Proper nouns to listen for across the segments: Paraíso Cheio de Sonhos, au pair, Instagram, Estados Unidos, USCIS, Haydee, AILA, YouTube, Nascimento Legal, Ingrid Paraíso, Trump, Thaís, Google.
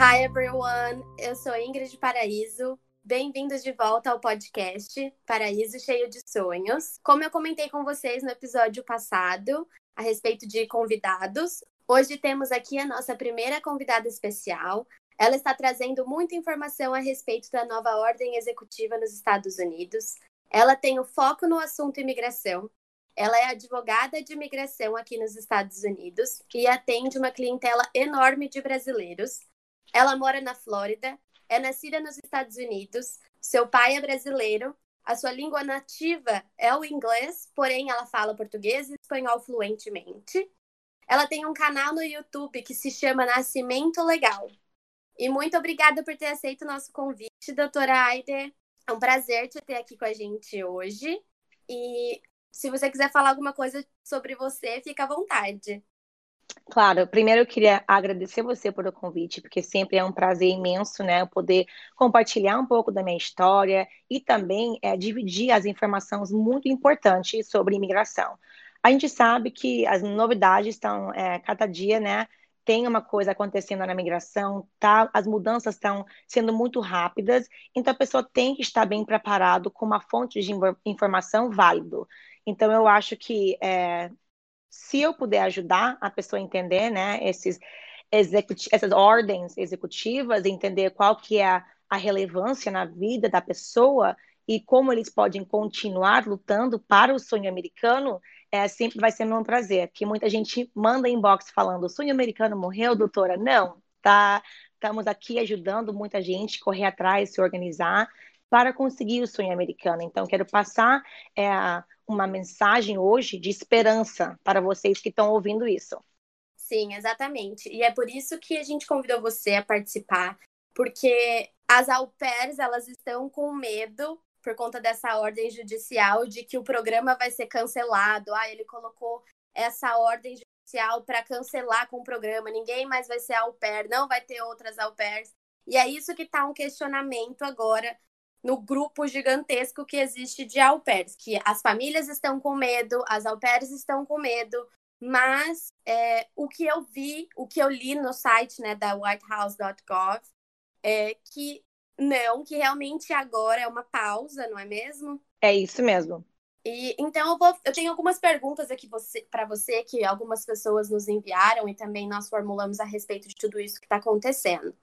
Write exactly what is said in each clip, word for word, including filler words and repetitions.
Hi everyone, eu sou Ingrid Paraíso. Bem-vindos de volta ao podcast Paraíso Cheio de Sonhos. Como eu comentei com vocês no episódio passado, a respeito de convidados, hoje temos aqui a nossa primeira convidada especial. Ela está trazendo muita informação a respeito da nova ordem executiva nos Estados Unidos. Ela tem o foco no assunto imigração. Ela é advogada de imigração aqui nos Estados Unidos e atende uma clientela enorme de brasileiros. Ela mora na Flórida, é nascida nos Estados Unidos, seu pai é brasileiro, a sua língua nativa é o inglês, porém ela fala português e espanhol fluentemente. Ela tem um canal no YouTube que se chama Nascimento Legal. E muito obrigada por ter aceito o nosso convite, doutora Haydee. É um prazer te ter aqui com a gente hoje. E se você quiser falar alguma coisa sobre você, fica à vontade. Claro, primeiro eu queria agradecer você pelo convite, porque sempre é um prazer imenso, né, eu poder compartilhar um pouco da minha história e também é, dividir as informações muito importantes sobre imigração. A gente sabe que as novidades estão, é, cada dia, né, tem uma coisa acontecendo na imigração, tá, as mudanças estão sendo muito rápidas, então a pessoa tem que estar bem preparado com uma fonte de informação válida. Então eu acho que... É, se eu puder ajudar a pessoa a entender, né, esses executi- essas ordens executivas, entender qual que é a relevância na vida da pessoa e como eles podem continuar lutando para o sonho americano, é, sempre vai ser meu prazer, porque muita gente manda inbox falando, o sonho americano morreu, doutora? Não, tá, estamos aqui ajudando muita gente a correr atrás, se organizar para conseguir o sonho americano. Então, quero passar... É, uma mensagem hoje de esperança para vocês que estão ouvindo isso. Sim, exatamente. E é por isso que a gente convidou você a participar, porque as au pairs, elas estão com medo, por conta dessa ordem judicial, de que o programa vai ser cancelado. Ah, ele colocou essa ordem judicial para cancelar com o programa, ninguém mais vai ser au pair, não vai ter outras au pairs. E é isso que está um questionamento agora, no grupo gigantesco que existe de au pairs, que as famílias estão com medo, as au pairs estão com medo, mas é, o que eu vi, o que eu li no site, né, da white house ponto gov, é que não, que realmente agora é uma pausa, não é mesmo? É isso mesmo. E, então, eu, vou, eu tenho algumas perguntas aqui para você, que algumas pessoas nos enviaram e também nós formulamos a respeito de tudo isso que está acontecendo.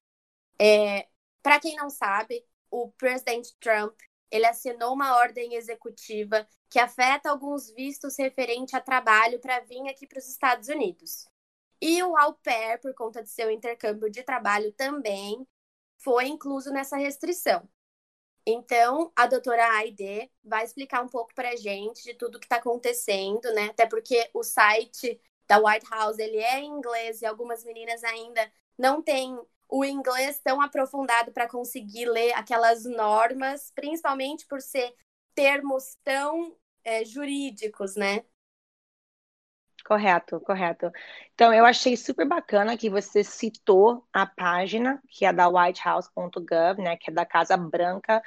É, para quem não sabe, o presidente Trump, ele assinou uma ordem executiva que afeta alguns vistos referente a trabalho para vir aqui para os Estados Unidos. E o au pair, por conta de seu intercâmbio de trabalho, também foi incluso nessa restrição. Então, a doutora Haydee vai explicar um pouco para a gente de tudo que está acontecendo, né? Até porque o site da White House, ele é em inglês e algumas meninas ainda não têm o inglês tão aprofundado para conseguir ler aquelas normas, principalmente por ser termos tão é, jurídicos, né? Correto, correto. Então, eu achei super bacana que você citou a página, que é da white house ponto gov, né, que é da Casa Branca.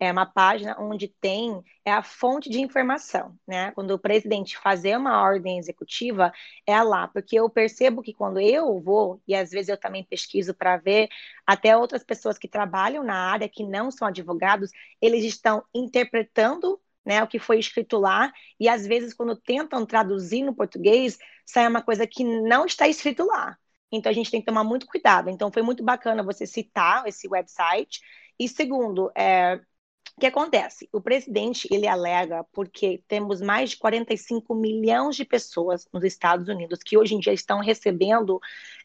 É uma página onde tem é a fonte de informação, né? Quando o presidente fazer uma ordem executiva, é lá, porque eu percebo que quando eu vou, e às vezes eu também pesquiso para ver, até outras pessoas que trabalham na área, que não são advogados, eles estão interpretando, né, o que foi escrito lá, e às vezes quando tentam traduzir no português, sai uma coisa que não está escrito lá. Então, a gente tem que tomar muito cuidado. Então, foi muito bacana você citar esse website. E segundo, é... o que acontece? O presidente, ele alega porque temos mais de quarenta e cinco milhões de pessoas nos Estados Unidos que hoje em dia estão recebendo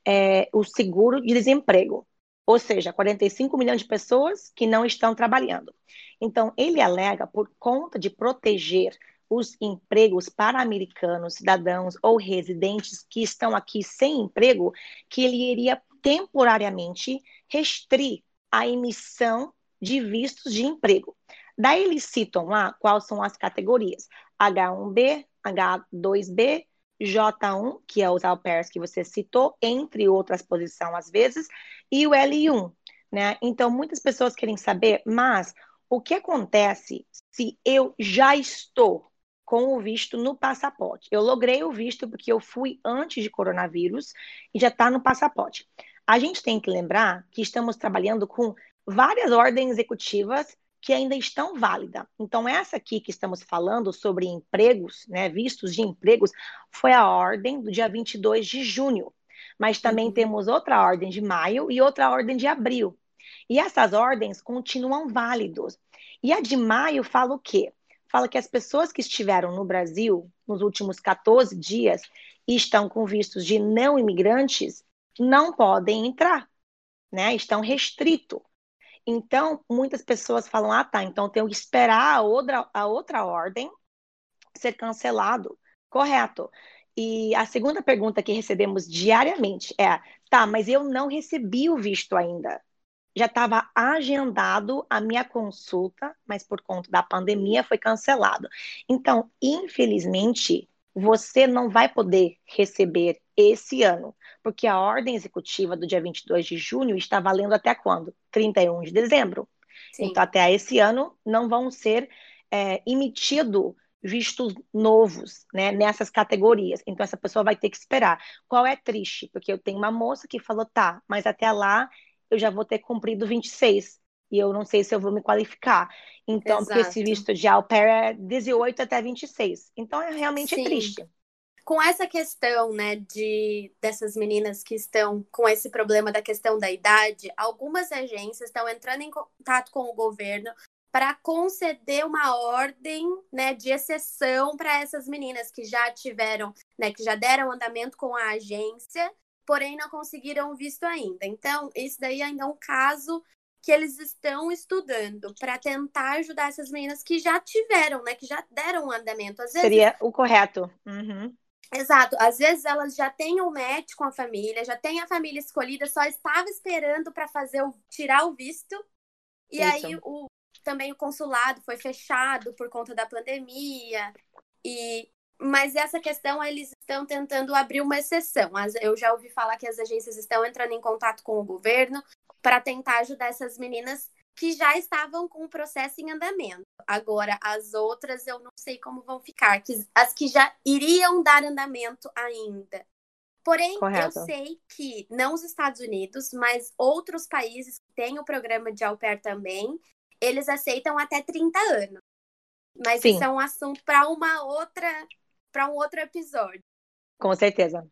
é, o seguro de desemprego. Ou seja, quarenta e cinco milhões de pessoas que não estão trabalhando. Então, ele alega por conta de proteger os empregos para americanos, cidadãos ou residentes que estão aqui sem emprego, que ele iria temporariamente restringir a emissão de vistos de emprego. Daí eles citam lá quais são as categorias agá um bê, agá dois bê, jota um, que é os au pairs que você citou, entre outras posições às vezes, e o éle um, né? Então, muitas pessoas querem saber, mas o que acontece se eu já estou com o visto no passaporte? Eu logrei o visto porque eu fui antes de coronavírus e já está no passaporte. A gente tem que lembrar que estamos trabalhando com várias ordens executivas que ainda estão válidas. Então, essa aqui que estamos falando sobre empregos, né, vistos de empregos, foi a ordem do dia vinte e dois de junho. Mas também temos outra ordem de maio e outra ordem de abril. E essas ordens continuam válidas. E a de maio fala o quê? Fala que as pessoas que estiveram no Brasil nos últimos quatorze dias e estão com vistos de não imigrantes não podem entrar, né? Estão restritos. Então, muitas pessoas falam, ah, tá, então tenho que esperar a outra, a outra ordem ser cancelado. Correto. E a segunda pergunta que recebemos diariamente é, tá, mas eu não recebi o visto ainda. Já estava agendado a minha consulta, mas por conta da pandemia foi cancelado. Então, infelizmente, você não vai poder receber esse ano, porque a ordem executiva do dia vinte e dois de junho está valendo até quando? trinta e um de dezembro. Sim. Então, até esse ano não vão ser é, emitidos vistos novos, né, nessas categorias. Então, essa pessoa vai ter que esperar. Qual é triste? Porque eu tenho uma moça que falou, tá, mas até lá eu já vou ter cumprido vinte e seis, e eu não sei se eu vou me qualificar. Então, porque esse visto de au pair é dezoito até vinte e seis. Então, é realmente Sim. triste. Com essa questão, né, de, dessas meninas que estão com esse problema da questão da idade, algumas agências estão entrando em contato com o governo para conceder uma ordem, né, de exceção para essas meninas que já tiveram, né, que já deram andamento com a agência, porém não conseguiram visto ainda. Então, isso daí ainda é um caso que eles estão estudando para tentar ajudar essas meninas que já tiveram, né, que já deram um andamento. Às vezes... Seria o correto. Uhum. Exato. Às vezes elas já têm um match com a família, já tem a família escolhida, só estava esperando para fazer o, tirar o visto. E Isso. aí o, também o consulado foi fechado por conta da pandemia. E... Mas essa questão, eles estão tentando abrir uma exceção. Eu já ouvi falar que as agências estão entrando em contato com o governo para tentar ajudar essas meninas que já estavam com o processo em andamento. Agora, as outras eu não sei como vão ficar, que, as que já iriam dar andamento ainda. Porém, Correto. Eu sei que não os Estados Unidos, mas outros países que têm o programa de au pair também, eles aceitam até trinta anos. Mas Sim. isso é um assunto para uma outra, para um outro episódio. Com certeza.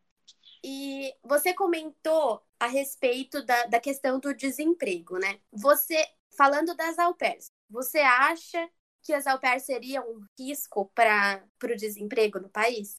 E você comentou a respeito da, da questão do desemprego, né? Você, falando das au pairs, você acha que as au pairs seriam um risco para o desemprego no país?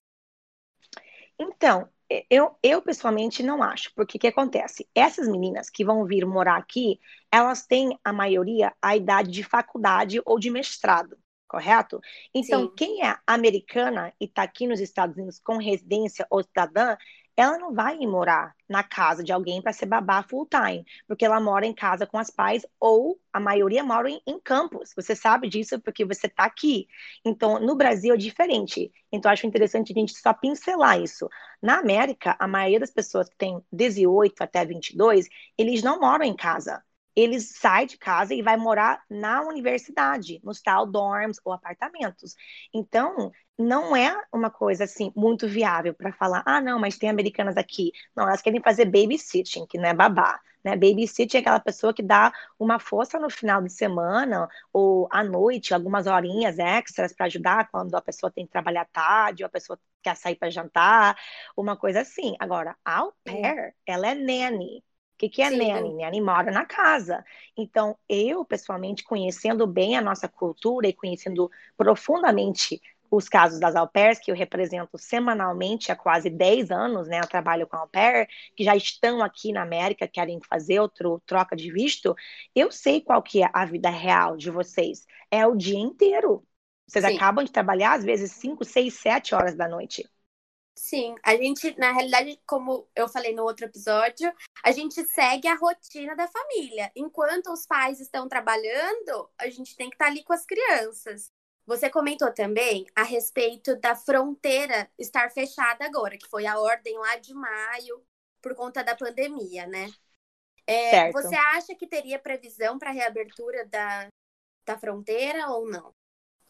Então, eu, eu pessoalmente não acho, porque o que acontece? Essas meninas que vão vir morar aqui, elas têm, a maioria, a idade de faculdade ou de mestrado. Correto? Então, Sim. quem é americana e está aqui nos Estados Unidos com residência ou cidadã, ela não vai ir morar na casa de alguém para ser babá full time, porque ela mora em casa com as pais ou a maioria mora em, em campus. Você sabe disso porque você está aqui. Então, no Brasil é diferente. Então, acho interessante a gente só pincelar isso. Na América, a maioria das pessoas que tem dezoito até vinte e dois, eles não moram em casa. Ele sai de casa e vai morar na universidade, nos tal dorms ou apartamentos. Então, não é uma coisa, assim, muito viável para falar, ah, não, mas tem americanas aqui. Não, elas querem fazer babysitting, que não é babá, né? Babysitting é aquela pessoa que dá uma força no final de semana ou à noite, algumas horinhas extras para ajudar quando a pessoa tem que trabalhar tarde, ou a pessoa quer sair para jantar, uma coisa assim. Agora, a au pair, ela é nanny. O que, que é Sim. nanny? Nanny mora na casa. Então, eu, pessoalmente, conhecendo bem a nossa cultura e conhecendo profundamente os casos das au pairs, que eu represento semanalmente há quase dez anos, né? Eu trabalho com au pair, que já estão aqui na América, querem fazer outra troca de visto. Eu sei qual que é a vida real de vocês. É o dia inteiro. Vocês Sim. acabam de trabalhar, às vezes, cinco, seis, sete horas da noite. Sim, a gente, na realidade, como eu falei no outro episódio, a gente segue a rotina da família. Enquanto os pais estão trabalhando, a gente tem que estar ali com as crianças. Você comentou também a respeito da fronteira estar fechada agora, que foi a ordem lá de maio, por conta da pandemia, né? É, certo. Você acha que teria previsão para a reabertura da, da fronteira ou não?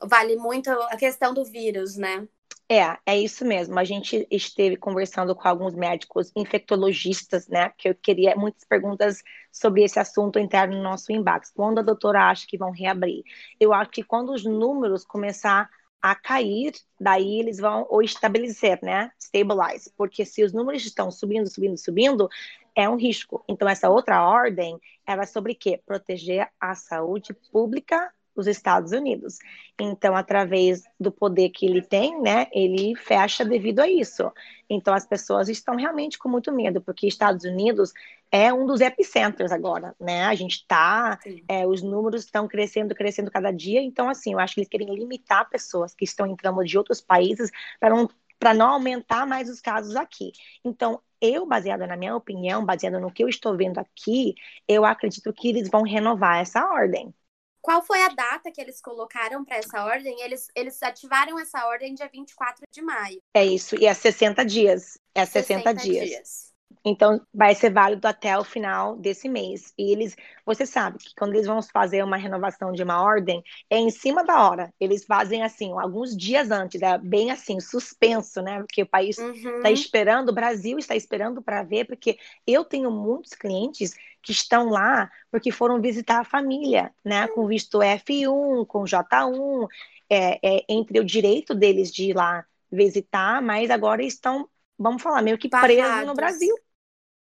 vale muito a questão do vírus, né? É, é isso mesmo. A gente esteve conversando com alguns médicos infectologistas, né? Porque eu queria muitas perguntas sobre esse assunto entrar no nosso inbox. Quando a doutora acha que vão reabrir? Eu acho que quando os números começar a cair, daí eles vão ou estabilizar, né? Stabilize. Porque se os números estão subindo, subindo, subindo, é um risco. Então, essa outra ordem era sobre quê? Proteger a saúde pública os Estados Unidos. Então, através do poder que ele tem, né, ele fecha devido a isso. Então, as pessoas estão realmente com muito medo, porque Estados Unidos é um dos epicentros agora, né? A gente tá, é, os números estão crescendo, crescendo cada dia. Então, assim, eu acho que eles querem limitar pessoas que estão entrando de outros países para não, para não aumentar mais os casos aqui. Então, eu, baseado na minha opinião, baseado no que eu estou vendo aqui, eu acredito que eles vão renovar essa ordem. Qual foi a data que eles colocaram para essa ordem? Eles, eles ativaram essa ordem dia vinte e quatro de maio. É isso, e é sessenta dias. É sessenta, sessenta dias. dias. Então, vai ser válido até o final desse mês. E eles, você sabe que quando eles vão fazer uma renovação de uma ordem, é em cima da hora. Eles fazem assim, alguns dias antes, é bem assim, suspenso, né? Porque o país está esperando, o Brasil está esperando para ver, porque eu tenho muitos clientes que estão lá porque foram visitar a família, né? Com visto F um, com J um, é, é, entre o direito deles de ir lá visitar, mas agora estão, vamos falar, meio que presos no Brasil.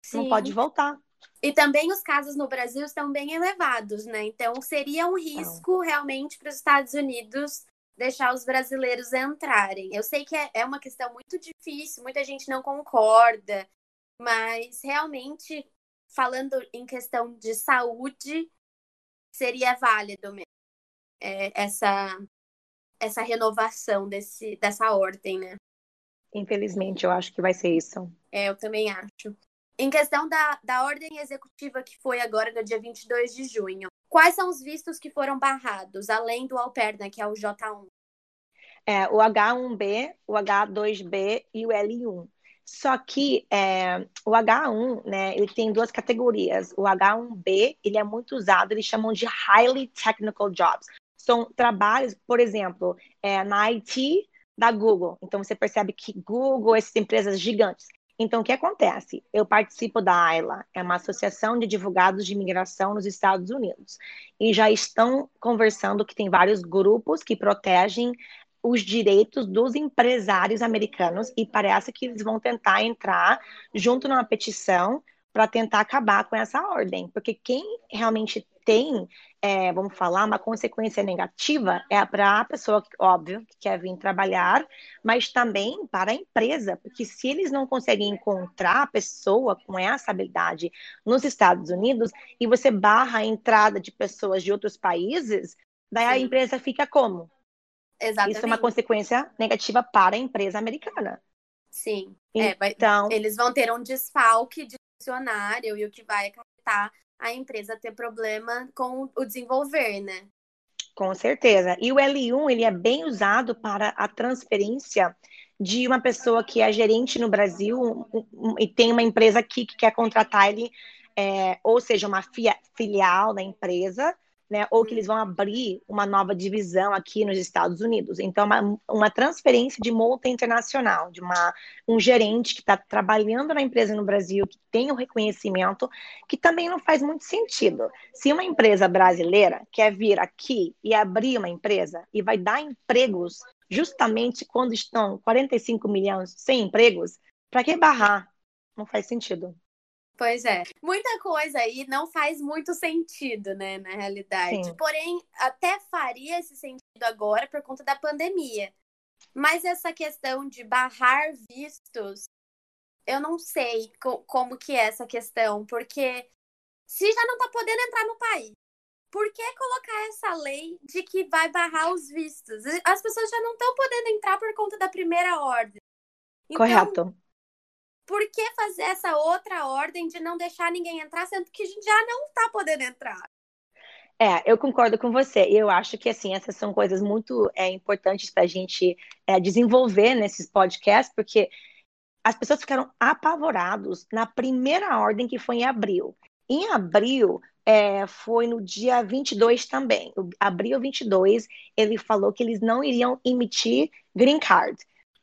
Sim. Não pode voltar. E também os casos no Brasil estão bem elevados, né? Então, seria um risco então, realmente para os Estados Unidos deixar os brasileiros entrarem. Eu sei que é uma questão muito difícil, muita gente não concorda, mas realmente, falando em questão de saúde, seria válido mesmo é, essa, essa renovação desse, dessa ordem, né? Infelizmente, eu acho que vai ser isso. É, eu também acho. Em questão da, da ordem executiva que foi agora no dia vinte e dois de junho, quais são os vistos que foram barrados, além do au pair, né, que é o J um? É, o H um B, o H dois B e o L um. Só que é, o H um, né, ele tem duas categorias. O H um B, ele é muito usado, eles chamam de highly technical jobs. São trabalhos, por exemplo, é, na I T da Google. Então, você percebe que Google, essas empresas gigantes. Então, o que acontece? Eu participo da AILA, é uma associação de advogados de imigração nos Estados Unidos. E já estão conversando que tem vários grupos que protegem os direitos dos empresários americanos e parece que eles vão tentar entrar junto numa petição para tentar acabar com essa ordem. Porque quem realmente tem, é, vamos falar, uma consequência negativa é para a pessoa, óbvio, que quer vir trabalhar, mas também para a empresa, porque se eles não conseguem encontrar a pessoa com essa habilidade nos Estados Unidos e você barra a entrada de pessoas de outros países, daí a Sim. empresa fica como? Exatamente. Isso é uma consequência negativa para a empresa americana. Sim. Então, é, eles vão ter um desfalque de funcionário e o que vai acarretar a empresa ter problema com o desenvolver, né? Com certeza. E o L um, ele é bem usado para a transferência de uma pessoa que é gerente no Brasil e tem uma empresa aqui que quer contratar ele, é, ou seja, uma filial da empresa, né? Ou que eles vão abrir uma nova divisão aqui nos Estados Unidos. Então, uma, uma transferência de multa internacional, de uma, um gerente que está trabalhando na empresa no Brasil, que tem o reconhecimento, que também não faz muito sentido. Se uma empresa brasileira quer vir aqui e abrir uma empresa e vai dar empregos, justamente quando estão quarenta e cinco milhões sem empregos, para que barrar? Não faz sentido. Pois é. Muita coisa aí não faz muito sentido, né, na realidade. Sim. Porém, até faria esse sentido agora por conta da pandemia. Mas essa questão de barrar vistos, eu não sei co- como que é essa questão. Porque se já não tá podendo entrar no país, por que colocar essa lei de que vai barrar os vistos? As pessoas já não estão podendo entrar por conta da primeira ordem. Então, correto. Por que fazer essa outra ordem de não deixar ninguém entrar, sendo que a gente já não está podendo entrar? É, eu concordo com você. Eu acho que, assim, essas são coisas muito é, importantes para a gente é, desenvolver nesses podcasts, porque as pessoas ficaram apavoradas na primeira ordem que foi em abril. Em abril, é, foi no dia vinte e dois também, abril vinte e dois, ele falou que eles não iriam emitir green card.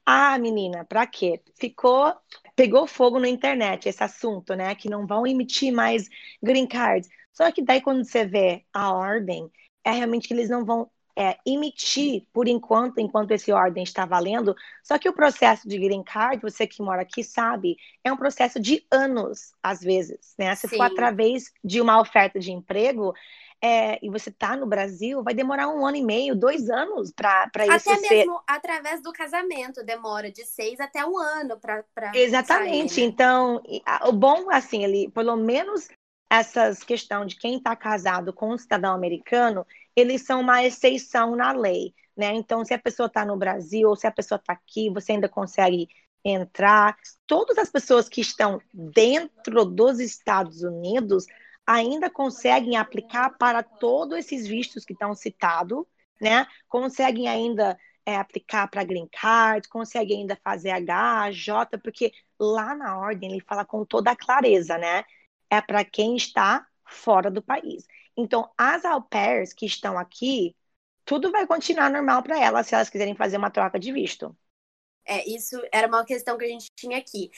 Ah, menina, pra quê? Ficou, pegou fogo na internet esse assunto, né? Que não vão emitir mais green cards. Só que daí quando você vê a ordem, é realmente que eles não vão é, emitir por enquanto, enquanto esse ordem está valendo. Só que o processo de green card, você que mora aqui sabe, é um processo de anos, às vezes, né? Se Sim. for através de uma oferta de emprego é, e você tá no Brasil, vai demorar um ano e meio, dois anos para isso ser... Até mesmo através do casamento demora de seis até um ano para... Exatamente. Sair, né? Então, o bom, assim, ele pelo menos... Essas questões de quem está casado com um cidadão americano, eles são uma exceção na lei, né? Então, se a pessoa está no Brasil ou se a pessoa está aqui, você ainda consegue entrar. Todas as pessoas que estão dentro dos Estados Unidos ainda conseguem aplicar para todos esses vistos que estão citados, né? Conseguem ainda é, aplicar para green card, conseguem ainda fazer H, J, porque lá na ordem ele fala com toda a clareza, né? É para quem está fora do país. Então, as au pairs que estão aqui, tudo vai continuar normal para elas, se elas quiserem fazer uma troca de visto. É, isso era uma questão que a gente tinha aqui.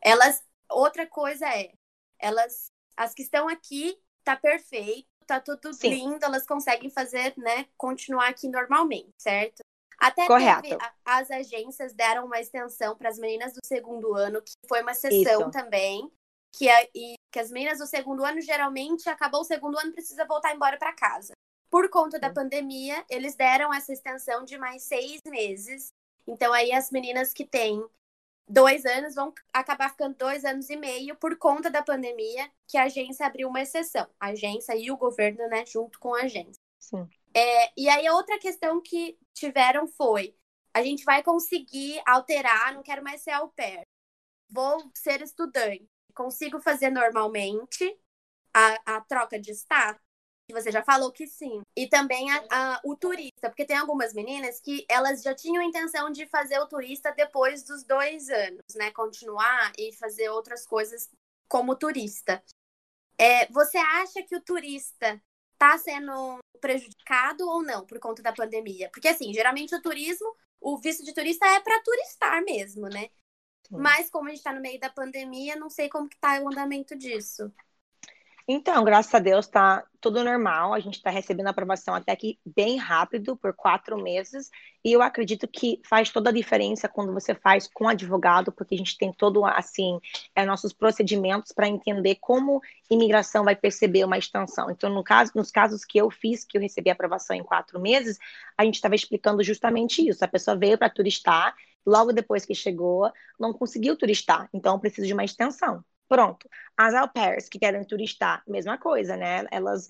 Elas, outra coisa é, elas, as que estão aqui, tá perfeito, tá tudo Sim. lindo, elas conseguem fazer, né, continuar aqui normalmente, certo? Até Correto. Teve, as agências deram uma extensão para as meninas do segundo ano, que foi uma sessão isso. também. Que, a, e, que as meninas do segundo ano, geralmente, acabou o segundo ano, precisa voltar embora para casa. Por conta da pandemia, eles deram essa extensão de mais seis meses. Então, aí as meninas que têm dois anos vão acabar ficando dois anos e meio por conta da pandemia, que a agência abriu uma exceção. A agência e o governo, né, junto com a agência. Sim. É, e aí, outra questão que tiveram foi, a gente vai conseguir alterar, não quero mais ser au pair, vou ser estudante. Consigo fazer normalmente a, a troca de status? Você já falou que sim. E também a, a, o turista, porque tem algumas meninas que elas já tinham a intenção de fazer o turista depois dos dois anos, né? Continuar e fazer outras coisas como turista. É, você acha que o turista tá sendo prejudicado ou não por conta da pandemia? Porque, assim, geralmente o turismo, o visto de turista é para turistar mesmo, né? Mas como a gente está no meio da pandemia, não sei como que está o andamento disso. Então, graças a Deus, está tudo normal. A gente está recebendo aprovação até que bem rápido, por quatro meses. E eu acredito que faz toda a diferença quando você faz com advogado, porque a gente tem todo, assim, é, nossos procedimentos para entender como imigração vai perceber uma extensão. Então, no caso, nos casos que eu fiz, que eu recebi aprovação em quatro meses, a gente estava explicando justamente isso. A pessoa veio para turistar, logo depois que chegou, não conseguiu turistar, então precisa de uma extensão. Pronto. As au pairs que querem turistar, mesma coisa, né? Elas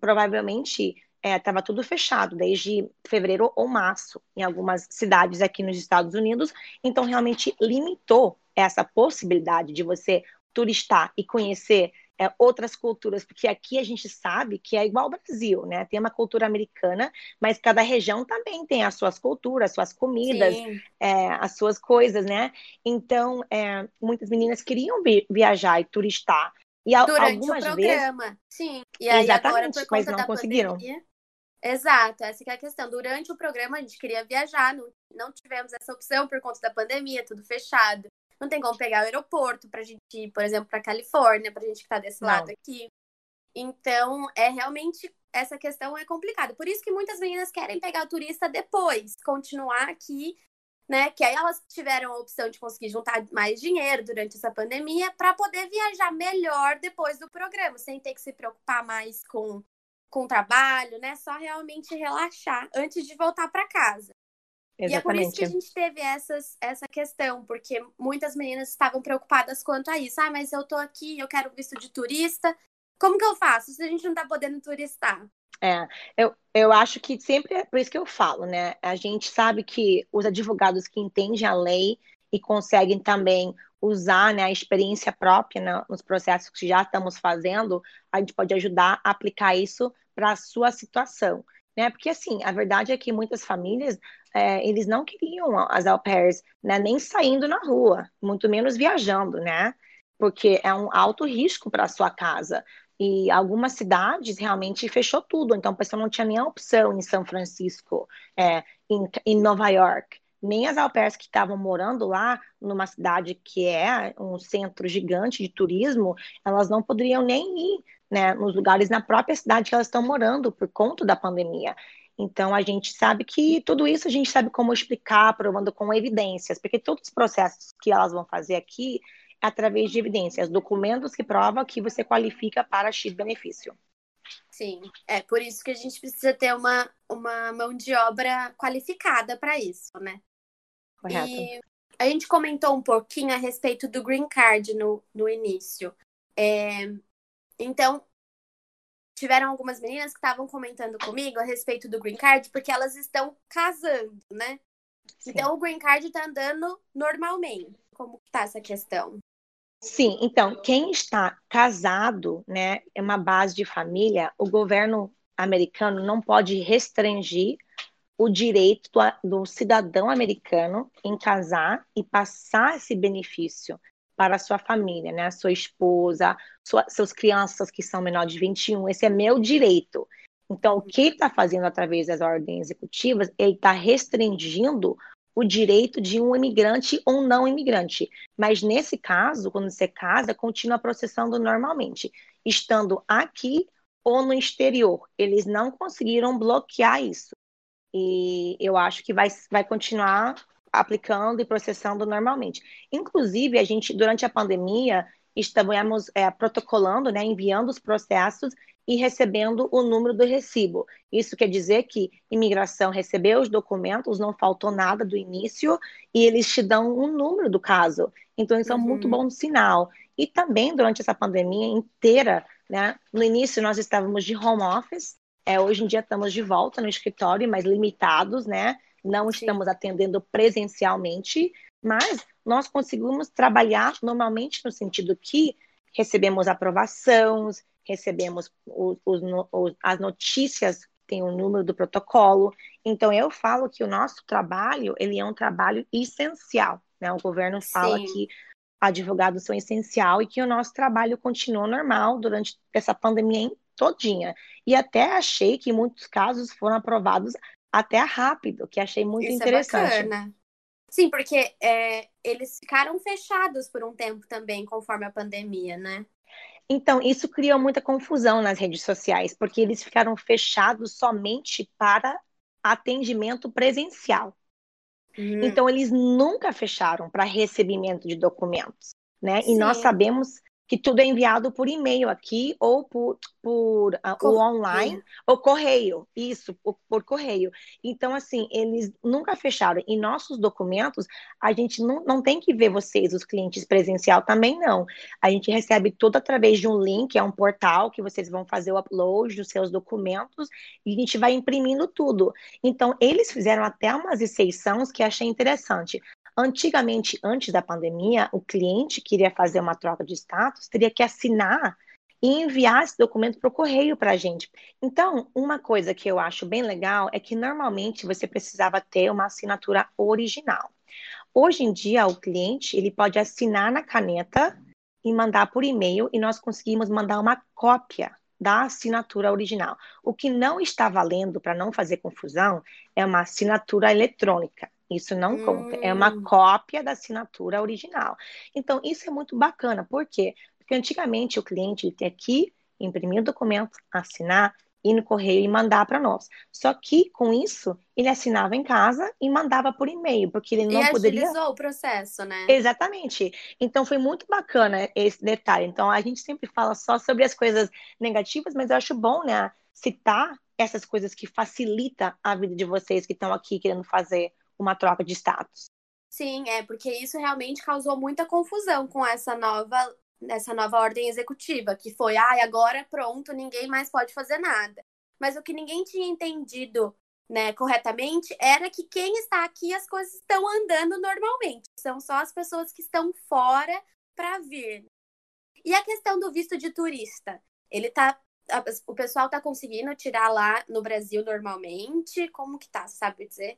provavelmente estava é, tudo fechado desde fevereiro ou março em algumas cidades aqui nos Estados Unidos, então realmente limitou essa possibilidade de você turistar e conhecer é, outras culturas, porque aqui a gente sabe que é igual ao Brasil, né? Tem uma cultura americana, mas cada região também tem as suas culturas, as suas comidas, é, as suas coisas, né? Então, é, muitas meninas queriam viajar e turistar. E a, Durante algumas o programa, vezes... sim. E aí Exatamente, agora, por mas não conseguiram. Pandemia... Exato, essa que é a questão. Durante o programa, a gente queria viajar, não, não tivemos essa opção por conta da pandemia, tudo fechado. Não tem como pegar o aeroporto pra gente ir, por exemplo, pra Califórnia, pra gente que tá desse Não. lado aqui. Então, é realmente, essa questão é complicada. Por isso que muitas meninas querem pegar o turista depois, continuar aqui, né? Que aí elas tiveram a opção de conseguir juntar mais dinheiro durante essa pandemia pra poder viajar melhor depois do programa, sem ter que se preocupar mais com, com o trabalho, né? Só realmente relaxar antes de voltar pra casa. Exatamente. E é por isso que a gente teve essas, essa questão, porque muitas meninas estavam preocupadas quanto a isso. Ah, mas eu tô aqui, eu quero visto de turista. Como que eu faço se a gente não tá podendo turistar? É, eu, eu acho que sempre é por isso que eu falo, né? A gente sabe que os advogados que entendem a lei e conseguem também usar, né, a experiência própria, né, nos processos que já estamos fazendo, a gente pode ajudar a aplicar isso para a sua situação. Né? Porque, assim, a verdade é que muitas famílias, é, eles não queriam as au pairs, né, nem saindo na rua, muito menos viajando, né? Porque é um alto risco para a sua casa. E algumas cidades realmente fechou tudo. Então, a pessoa não tinha nem a opção em São Francisco, é, em, em Nova York. Nem as au pairs que estavam morando lá, numa cidade que é um centro gigante de turismo, elas não poderiam nem ir, né, nos lugares na própria cidade que elas estão morando por conta da pandemia. Então, a gente sabe que tudo isso a gente sabe como explicar, provando com evidências, porque todos os processos que elas vão fazer aqui é através de evidências, documentos que provam que você qualifica para X benefício. Sim, é por isso que a gente precisa ter uma, uma mão de obra qualificada para isso, né? Correto. E a gente comentou um pouquinho a respeito do green card no, no início. É, então, tiveram algumas meninas que estavam comentando comigo a respeito do green card, porque elas estão casando, né? Sim. Então, o green card está andando normalmente. Como está essa questão? Sim, então, quem está casado, né, é uma base de família, o governo americano não pode restringir o direito do cidadão americano em casar e passar esse benefício para a sua família, né? Sua esposa, sua, suas crianças que são menores de vinte e um, esse é meu direito. Então, o que ele está fazendo através das ordens executivas, ele está restringindo o direito de um imigrante ou não imigrante. Mas, nesse caso, quando você casa, continua processando normalmente, estando aqui ou no exterior. Eles não conseguiram bloquear isso. E eu acho que vai, vai continuar aplicando e processando normalmente. Inclusive, a gente, durante a pandemia, estamos é, protocolando, né, enviando os processos e recebendo o número do recibo. Isso quer dizer que imigração recebeu os documentos, não faltou nada do início, e eles te dão um número do caso. Então, isso é um muito bom sinal. E também, durante essa pandemia inteira, né, no início nós estávamos de home office, é, hoje em dia estamos de volta no escritório, mas limitados, né? Não estamos atendendo presencialmente, mas nós conseguimos trabalhar normalmente no sentido que recebemos aprovações, recebemos os, os, os, as notícias, tem o número do protocolo. Então, eu falo que o nosso trabalho, ele é um trabalho essencial, né? O governo fala Sim. que advogados são essencial e que o nosso trabalho continuou normal durante essa pandemia todinha. E até achei que muitos casos foram aprovados até rápido, que achei muito Isso interessante. É bacana. Sim, porque é, eles ficaram fechados por um tempo também, conforme a pandemia, né? Então, isso criou muita confusão nas redes sociais, porque eles ficaram fechados somente para atendimento presencial. Hum. Então, eles nunca fecharam para recebimento de documentos, né? Sim. E nós sabemos que tudo é enviado por e-mail aqui, ou por, por uh, o online, ou correio. Isso, por, por correio. Então, assim, eles nunca fecharam. E nossos documentos, a gente não, não tem que ver vocês, os clientes presencial, também não. A gente recebe tudo através de um link, é um portal que vocês vão fazer o upload dos seus documentos, e a gente vai imprimindo tudo. Então, eles fizeram até umas exceções que achei interessante. Antigamente, antes da pandemia, o cliente que iria fazer uma troca de status teria que assinar e enviar esse documento para o correio para a gente. Então, uma coisa que eu acho bem legal é que normalmente você precisava ter uma assinatura original. Hoje em dia, o cliente ele pode assinar na caneta e mandar por e-mail, e nós conseguimos mandar uma cópia da assinatura original. O que não está valendo, para não fazer confusão, é uma assinatura eletrônica. Isso não conta, hum. é uma cópia da assinatura original. Então, isso é muito bacana, por quê? Porque antigamente o cliente ele tinha que imprimir o documento, assinar, ir no correio e mandar para nós. Só que, com isso, ele assinava em casa e mandava por e-mail, porque ele não e poderia... E agilizou o processo, né? Exatamente. Então, foi muito bacana esse detalhe. Então, a gente sempre fala só sobre as coisas negativas, mas eu acho bom, né, citar essas coisas que facilitam a vida de vocês que estão aqui querendo fazer uma troca de status. Sim, é, porque isso realmente causou muita confusão com essa nova, essa nova ordem executiva, que foi, ai, ah, agora pronto, ninguém mais pode fazer nada. Mas o que ninguém tinha entendido, né, corretamente, era que quem está aqui, as coisas estão andando normalmente. São só as pessoas que estão fora para vir. E a questão do visto de turista? Ele tá, o pessoal tá conseguindo tirar lá no Brasil normalmente? Como que tá, sabe dizer?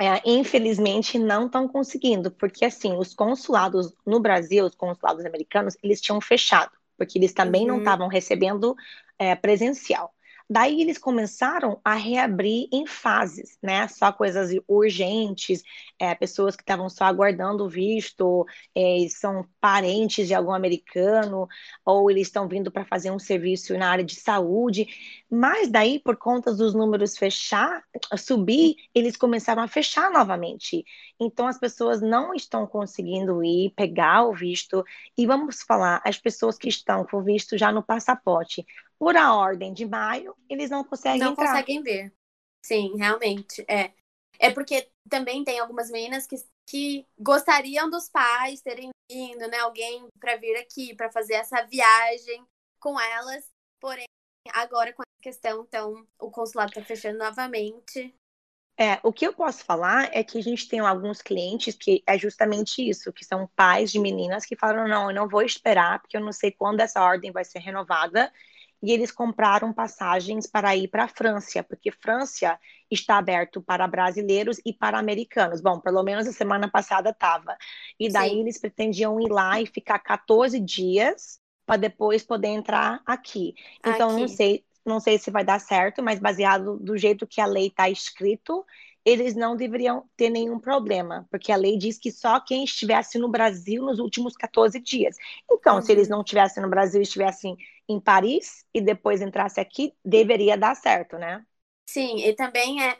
É, infelizmente não estão conseguindo, porque assim, os consulados no Brasil, os consulados americanos, eles tinham fechado, porque eles também uhum. não estavam recebendo é, presencial. Daí eles começaram a reabrir em fases, né? Só coisas urgentes, é, pessoas que estavam só aguardando o visto, é, são parentes de algum americano, ou eles estão vindo para fazer um serviço na área de saúde. Mas daí, por conta dos números fechar, subir, eles começaram a fechar novamente. Então, as pessoas não estão conseguindo ir pegar o visto. E vamos falar, as pessoas que estão com o visto já no passaporte, por a ordem de maio, eles não conseguem não entrar. Não conseguem ver. Sim, realmente. É. É porque também tem algumas meninas que, que gostariam dos pais terem vindo, né? Alguém para vir aqui, para fazer essa viagem com elas. Porém, agora com a questão, então, o consulado está fechando novamente. É, o que eu posso falar é que a gente tem alguns clientes que é justamente isso, que são pais de meninas que falaram, não, eu não vou esperar, porque eu não sei quando essa ordem vai ser renovada. E eles compraram passagens para ir para a França, porque França está aberto para brasileiros e para americanos. Bom, pelo menos a semana passada estava. E daí Sim. eles pretendiam ir lá e ficar quatorze dias para depois poder entrar aqui. Então, aqui. Não sei, não sei se vai dar certo, mas baseado do jeito que a lei está escrito, eles não deveriam ter nenhum problema, porque a lei diz que só quem estivesse no Brasil nos últimos catorze dias. Então, uhum. se eles não estivessem no Brasil e estivessem em Paris e depois entrasse aqui, deveria dar certo, né? Sim, e também é...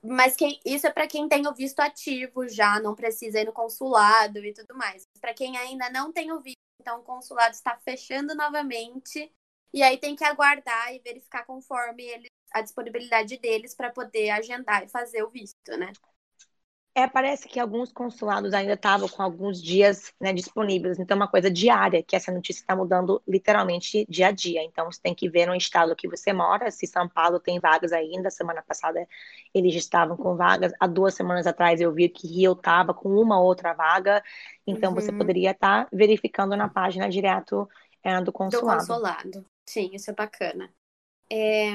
Mas quem... isso é para quem tem o visto ativo já, não precisa ir no consulado e tudo mais. Para quem ainda não tem o visto, então o consulado está fechando novamente e aí tem que aguardar e verificar conforme ele... a disponibilidade deles para poder agendar e fazer o visto, né? É, parece que alguns consulados ainda estavam com alguns dias, né, disponíveis. Então, é uma coisa diária, que essa notícia está mudando literalmente dia a dia. Então, você tem que ver no estado que você mora, se São Paulo tem vagas ainda. Semana passada, eles estavam com vagas. Há duas semanas atrás, eu vi que Rio estava com uma outra vaga. Então, uhum. você poderia estar tá verificando na página direto é, do consulado. Do consulado. Sim, isso é bacana. É,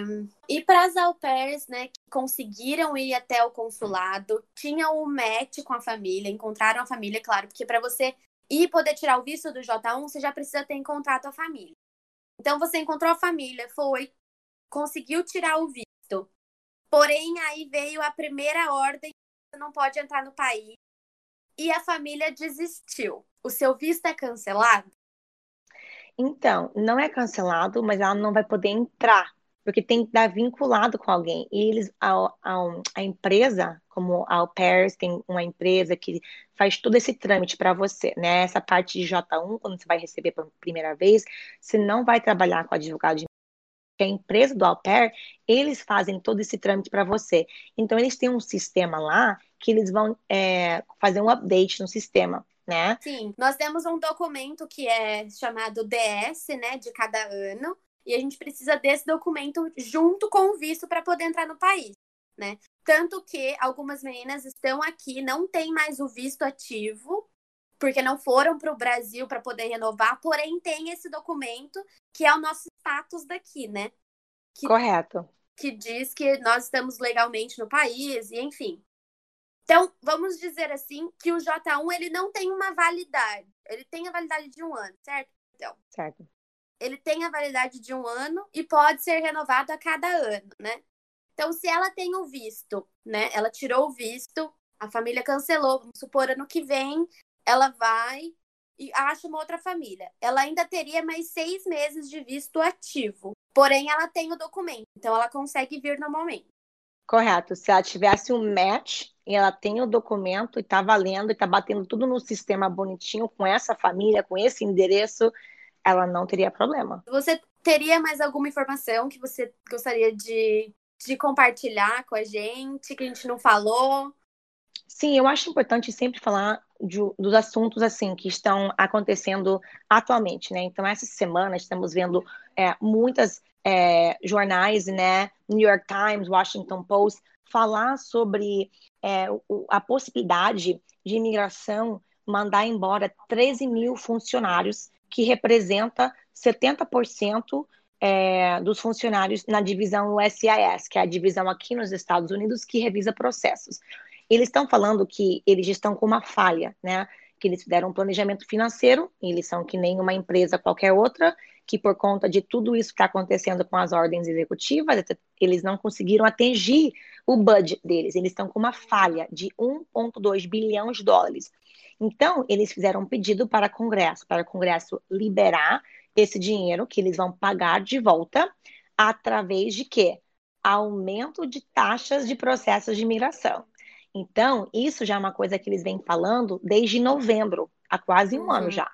e para as au pairs, né, que conseguiram ir até o consulado, tinham um match com a família, encontraram a família, claro, porque para você ir e poder tirar o visto do J um, você já precisa ter encontrado a família. Então, você encontrou a família, foi, conseguiu tirar o visto. Porém, aí veio a primeira ordem, você não pode entrar no país, e a família desistiu. O seu visto é cancelado? Então, não é cancelado, mas ela não vai poder entrar, porque tem que estar vinculado com alguém. E eles, a, a, a empresa, como a au pair, tem uma empresa que faz todo esse trâmite para você, né? Essa parte de J um, quando você vai receber pela primeira vez, você não vai trabalhar com advogado de que a empresa do au pair, eles fazem todo esse trâmite para você. Então, eles têm um sistema lá que eles vão é, fazer um update no sistema. Né? Sim, nós temos um documento que é chamado D S, né, de cada ano, e a gente precisa desse documento junto com o visto para poder entrar no país, né? Tanto que algumas meninas estão aqui, não tem mais o visto ativo, porque não foram para o Brasil para poder renovar, porém tem esse documento que é o nosso status daqui, né? Que, Correto. Que diz que nós estamos legalmente no país, e enfim. Então, vamos dizer assim, que o J um, ele não tem uma validade. Ele tem a validade de um ano, certo? Então, certo. Ele tem a validade de um ano e pode ser renovado a cada ano, né? Então, se ela tem o visto, né? Ela tirou o visto, a família cancelou. Vamos supor, ano que vem, ela vai e acha uma outra família. Ela ainda teria mais seis meses de visto ativo. Porém, ela tem o documento. Então, ela consegue vir normalmente. Correto. Se ela tivesse um match... e ela tem o documento e tá valendo e tá batendo tudo no sistema bonitinho com essa família, com esse endereço, ela não teria problema. Você teria mais alguma informação que você gostaria de, de compartilhar com a gente, que a gente não falou? Sim, eu acho importante sempre falar de, dos assuntos assim que estão acontecendo atualmente, né? Então, essa semana estamos vendo é, muitas é, jornais, né? New York Times, Washington Post, falar sobre é, a possibilidade de imigração mandar embora treze mil funcionários, que representa setenta por cento é, dos funcionários na divisão U S C I S, que é a divisão aqui nos Estados Unidos que revisa processos. Eles estão falando que eles estão com uma falha, né? Que eles fizeram um planejamento financeiro, eles são que nem uma empresa qualquer outra, que por conta de tudo isso que está acontecendo com as ordens executivas, eles não conseguiram atingir o budget deles. Eles estão com uma falha de um vírgula dois bilhão de dólares. Então, eles fizeram um pedido para o Congresso, para o Congresso liberar esse dinheiro que eles vão pagar de volta através de quê? Aumento de taxas de processos de imigração. Então, isso já é uma coisa que eles vêm falando desde novembro, há quase um uhum. ano já.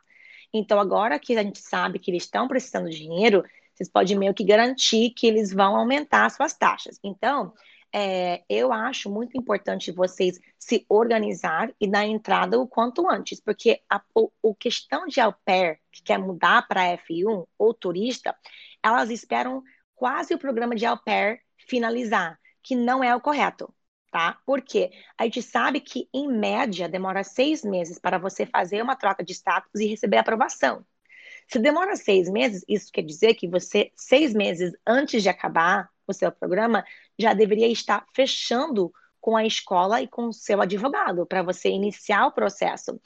Então, agora que a gente sabe que eles estão precisando de dinheiro, vocês podem meio que garantir que eles vão aumentar as suas taxas. Então, é, eu acho muito importante vocês se organizar e dar entrada o quanto antes, porque a o, o questão de au pair, que quer mudar para F um ou turista, elas esperam quase o programa de au pair finalizar, que não é o correto. Tá? Porque a gente sabe que, em média, demora seis meses para você fazer uma troca de status e receber aprovação. Se demora seis meses, isso quer dizer que você, seis meses antes de acabar o seu programa, já deveria estar fechando com a escola e com o seu advogado para você iniciar o processo.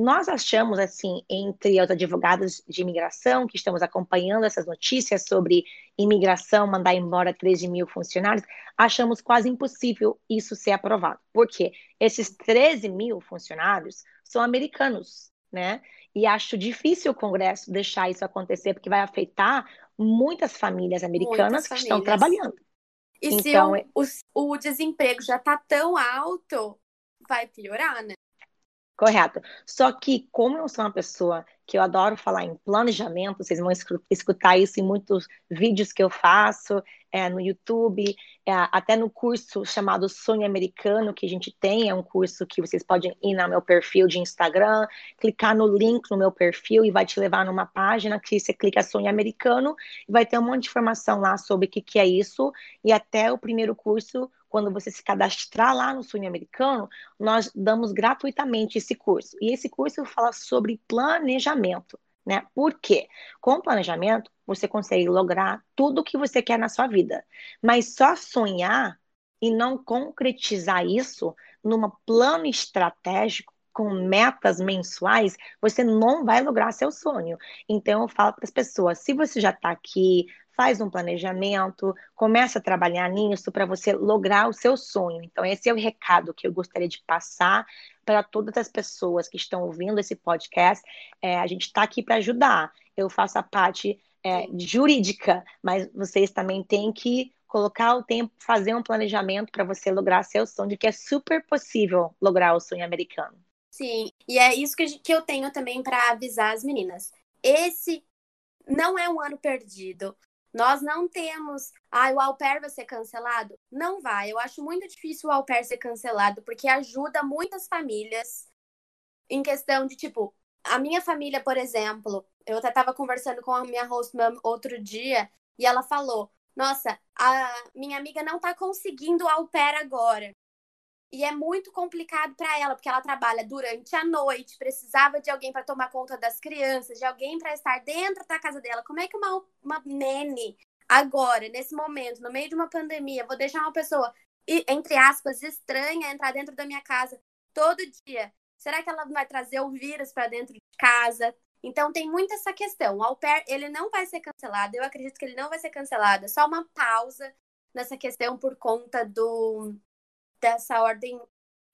Nós achamos, assim, entre os advogados de imigração, que estamos acompanhando essas notícias sobre imigração, mandar embora treze mil funcionários, achamos quase impossível isso ser aprovado. Por quê? Esses treze mil funcionários são americanos, né? E acho difícil o Congresso deixar isso acontecer, porque vai afetar muitas famílias americanas muitas que famílias. Estão trabalhando. E então, se o, o, o desemprego já está tão alto, vai piorar, né? Correto. Só que, como eu sou uma pessoa que eu adoro falar em planejamento, vocês vão escutar isso em muitos vídeos que eu faço, é, no YouTube, é, até no curso chamado Sonho Americano, que a gente tem, é um curso que vocês podem ir no meu perfil de Instagram, clicar no link no meu perfil e vai te levar numa página que você clica Sonho Americano e vai ter um monte de informação lá sobre o que, que é isso e até o primeiro curso. Quando você se cadastrar lá no Sonho Americano, nós damos gratuitamente esse curso. E esse curso fala sobre planejamento, né? Por quê? Com planejamento, você consegue lograr tudo o que você quer na sua vida. Mas só sonhar e não concretizar isso num plano estratégico, com metas mensuais, você não vai lograr seu sonho. Então, eu falo para as pessoas, se você já está aqui, faz um planejamento, começa a trabalhar nisso para você lograr o seu sonho. Então, esse é o recado que eu gostaria de passar para todas as pessoas que estão ouvindo esse podcast. É, a gente está aqui para ajudar. Eu faço a parte é, jurídica, mas vocês também têm que colocar o tempo, fazer um planejamento para você lograr seu sonho, que é super possível lograr o sonho americano. Sim, e é isso que eu tenho também para avisar as meninas. Esse não é um ano perdido. Nós não temos, ah, o au pair vai ser cancelado? Não vai, eu acho muito difícil o au pair ser cancelado, porque ajuda muitas famílias em questão de, tipo, a minha família, por exemplo, eu até estava conversando com a minha host mom outro dia, e ela falou, nossa, a minha amiga não está conseguindo au pair agora. E é muito complicado para ela, porque ela trabalha durante a noite, precisava de alguém para tomar conta das crianças, de alguém para estar dentro da casa dela. Como é que uma, uma nene, agora, nesse momento, no meio de uma pandemia, vou deixar uma pessoa, entre aspas, estranha, entrar dentro da minha casa todo dia? Será que ela vai trazer o vírus para dentro de casa? Então, tem muito essa questão. O au pair, ele não vai ser cancelado, eu acredito que ele não vai ser cancelado. É só uma pausa nessa questão por conta do... dessa ordem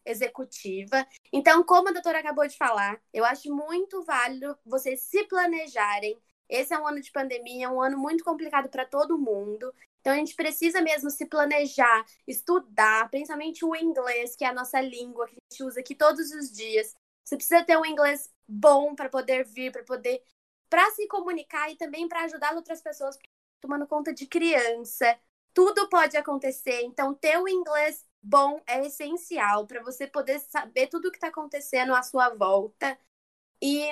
executiva. Então, como a doutora acabou de falar, eu acho muito válido vocês se planejarem. Esse é um ano de pandemia, é um ano muito complicado para todo mundo. Então, a gente precisa mesmo se planejar, estudar, principalmente o inglês, que é a nossa língua, que a gente usa aqui todos os dias. Você precisa ter um inglês bom para poder vir, para poder... para se comunicar e também para ajudar outras pessoas, tomando conta de criança. Tudo pode acontecer. Então, ter o inglês bom é essencial para você poder saber tudo o que está acontecendo à sua volta e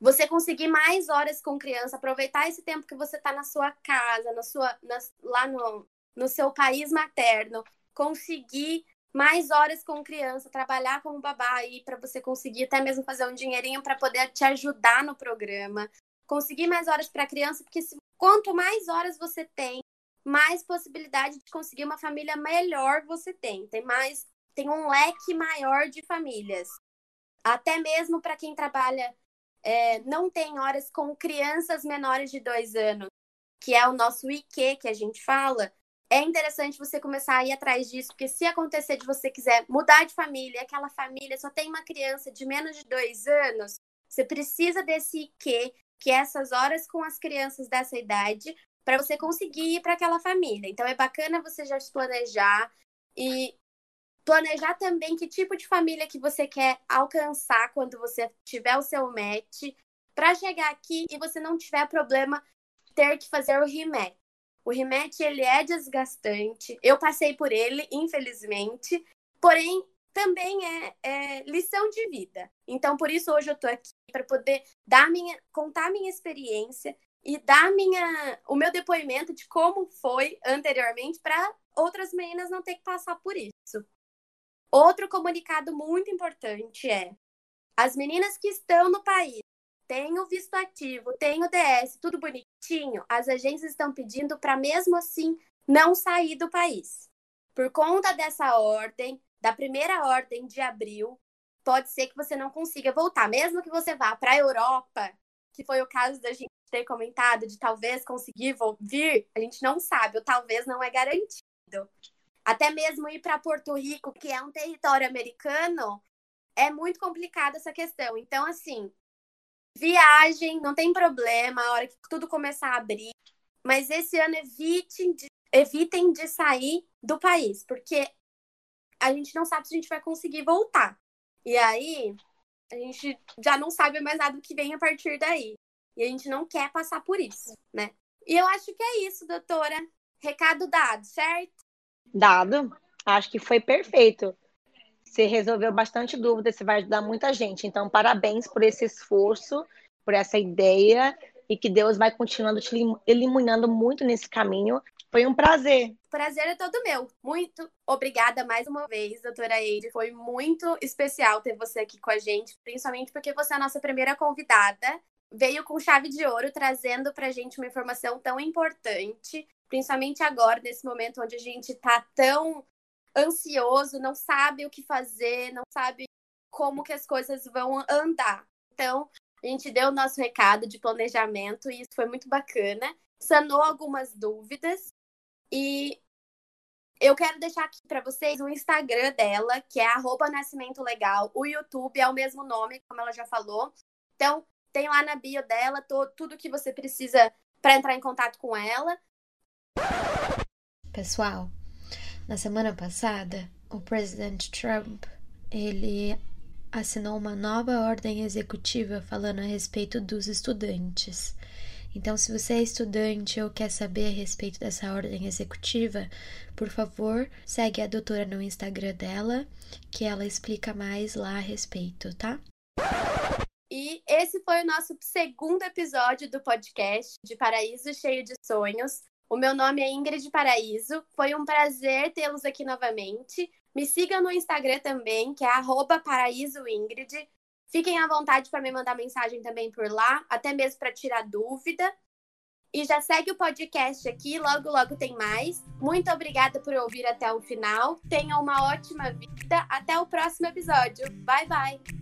você conseguir mais horas com criança, aproveitar esse tempo que você está na sua casa, na sua, na, lá no, no seu país materno, conseguir mais horas com criança, trabalhar como babá aí para você conseguir até mesmo fazer um dinheirinho para poder te ajudar no programa, conseguir mais horas para criança, porque se, quanto mais horas você tem, mais possibilidade de conseguir uma família melhor você tem. Tem mais, tem um leque maior de famílias. Até mesmo para quem trabalha é, não tem horas com crianças menores de dois anos, que é o nosso I Q que a gente fala, é interessante você começar a ir atrás disso, porque se acontecer de você quiser mudar de família, aquela família só tem uma criança de menos de dois anos, você precisa desse I Q, que é essas horas com as crianças dessa idade, para você conseguir ir para aquela família. Então é bacana você já se planejar e planejar também que tipo de família que você quer alcançar quando você tiver o seu match, para chegar aqui e você não tiver problema ter que fazer o rematch. O rematch, ele é desgastante, eu passei por ele, infelizmente, porém, também é, é lição de vida. Então, por isso, hoje eu tô aqui para poder dar minha, contar minha experiência e dar minha, o meu depoimento de como foi anteriormente para outras meninas não ter que passar por isso. Outro comunicado muito importante é: as meninas que estão no país, tem o visto ativo, tem o D S, tudo bonitinho, as agências estão pedindo para, mesmo assim, não sair do país. Por conta dessa ordem, da primeira ordem de abril, pode ser que você não consiga voltar. Mesmo que você vá para a Europa, que foi o caso da gente ter comentado, de talvez conseguir vir, a gente não sabe, ou talvez não é garantido. Até mesmo ir para Porto Rico, que é um território americano, é muito complicado essa questão. Então, assim, viagem, não tem problema, a hora que tudo começar a abrir, mas esse ano evitem de, evitem de sair do país, porque a gente não sabe se a gente vai conseguir voltar. E aí, a gente já não sabe mais nada do que vem a partir daí. E a gente não quer passar por isso, né? E eu acho que é isso, doutora. Recado dado, certo? Dado. Acho que foi perfeito. Você resolveu bastante dúvida, você vai ajudar muita gente. Então, parabéns por esse esforço, por essa ideia, e que Deus vai continuando te iluminando muito nesse caminho. Foi um prazer. Prazer é todo meu. Muito obrigada mais uma vez, doutora Haydee. Foi muito especial ter você aqui com a gente, principalmente porque você é a nossa primeira convidada. Veio com chave de ouro, trazendo pra gente uma informação tão importante, principalmente agora, nesse momento onde a gente tá tão ansioso, não sabe o que fazer, não sabe como que as coisas vão andar. Então, a gente deu o nosso recado de planejamento e isso foi muito bacana. Sanou algumas dúvidas e eu quero deixar aqui para vocês o Instagram dela, que é arroba Nascimento Legal, o YouTube é o mesmo nome, como ela já falou. Então, tem lá na bio dela to, tudo que você precisa para entrar em contato com ela. Pessoal, na semana passada, o presidente Trump, ele assinou uma nova ordem executiva falando a respeito dos estudantes. Então, se você é estudante ou quer saber a respeito dessa ordem executiva, por favor, segue a doutora no Instagram dela, que ela explica mais lá a respeito, tá? E esse foi o nosso segundo episódio do podcast de Paraíso Cheio de Sonhos. O meu nome é Ingrid Paraíso, foi um prazer tê-los aqui novamente. Me sigam no Instagram também, que é arroba paraísoingrid. Fiquem à vontade para me mandar mensagem também por lá, até mesmo para tirar dúvida. E já segue o podcast aqui, logo logo tem mais. Muito obrigada por ouvir até o final. Tenham uma ótima vida, até o próximo episódio. Bye, bye!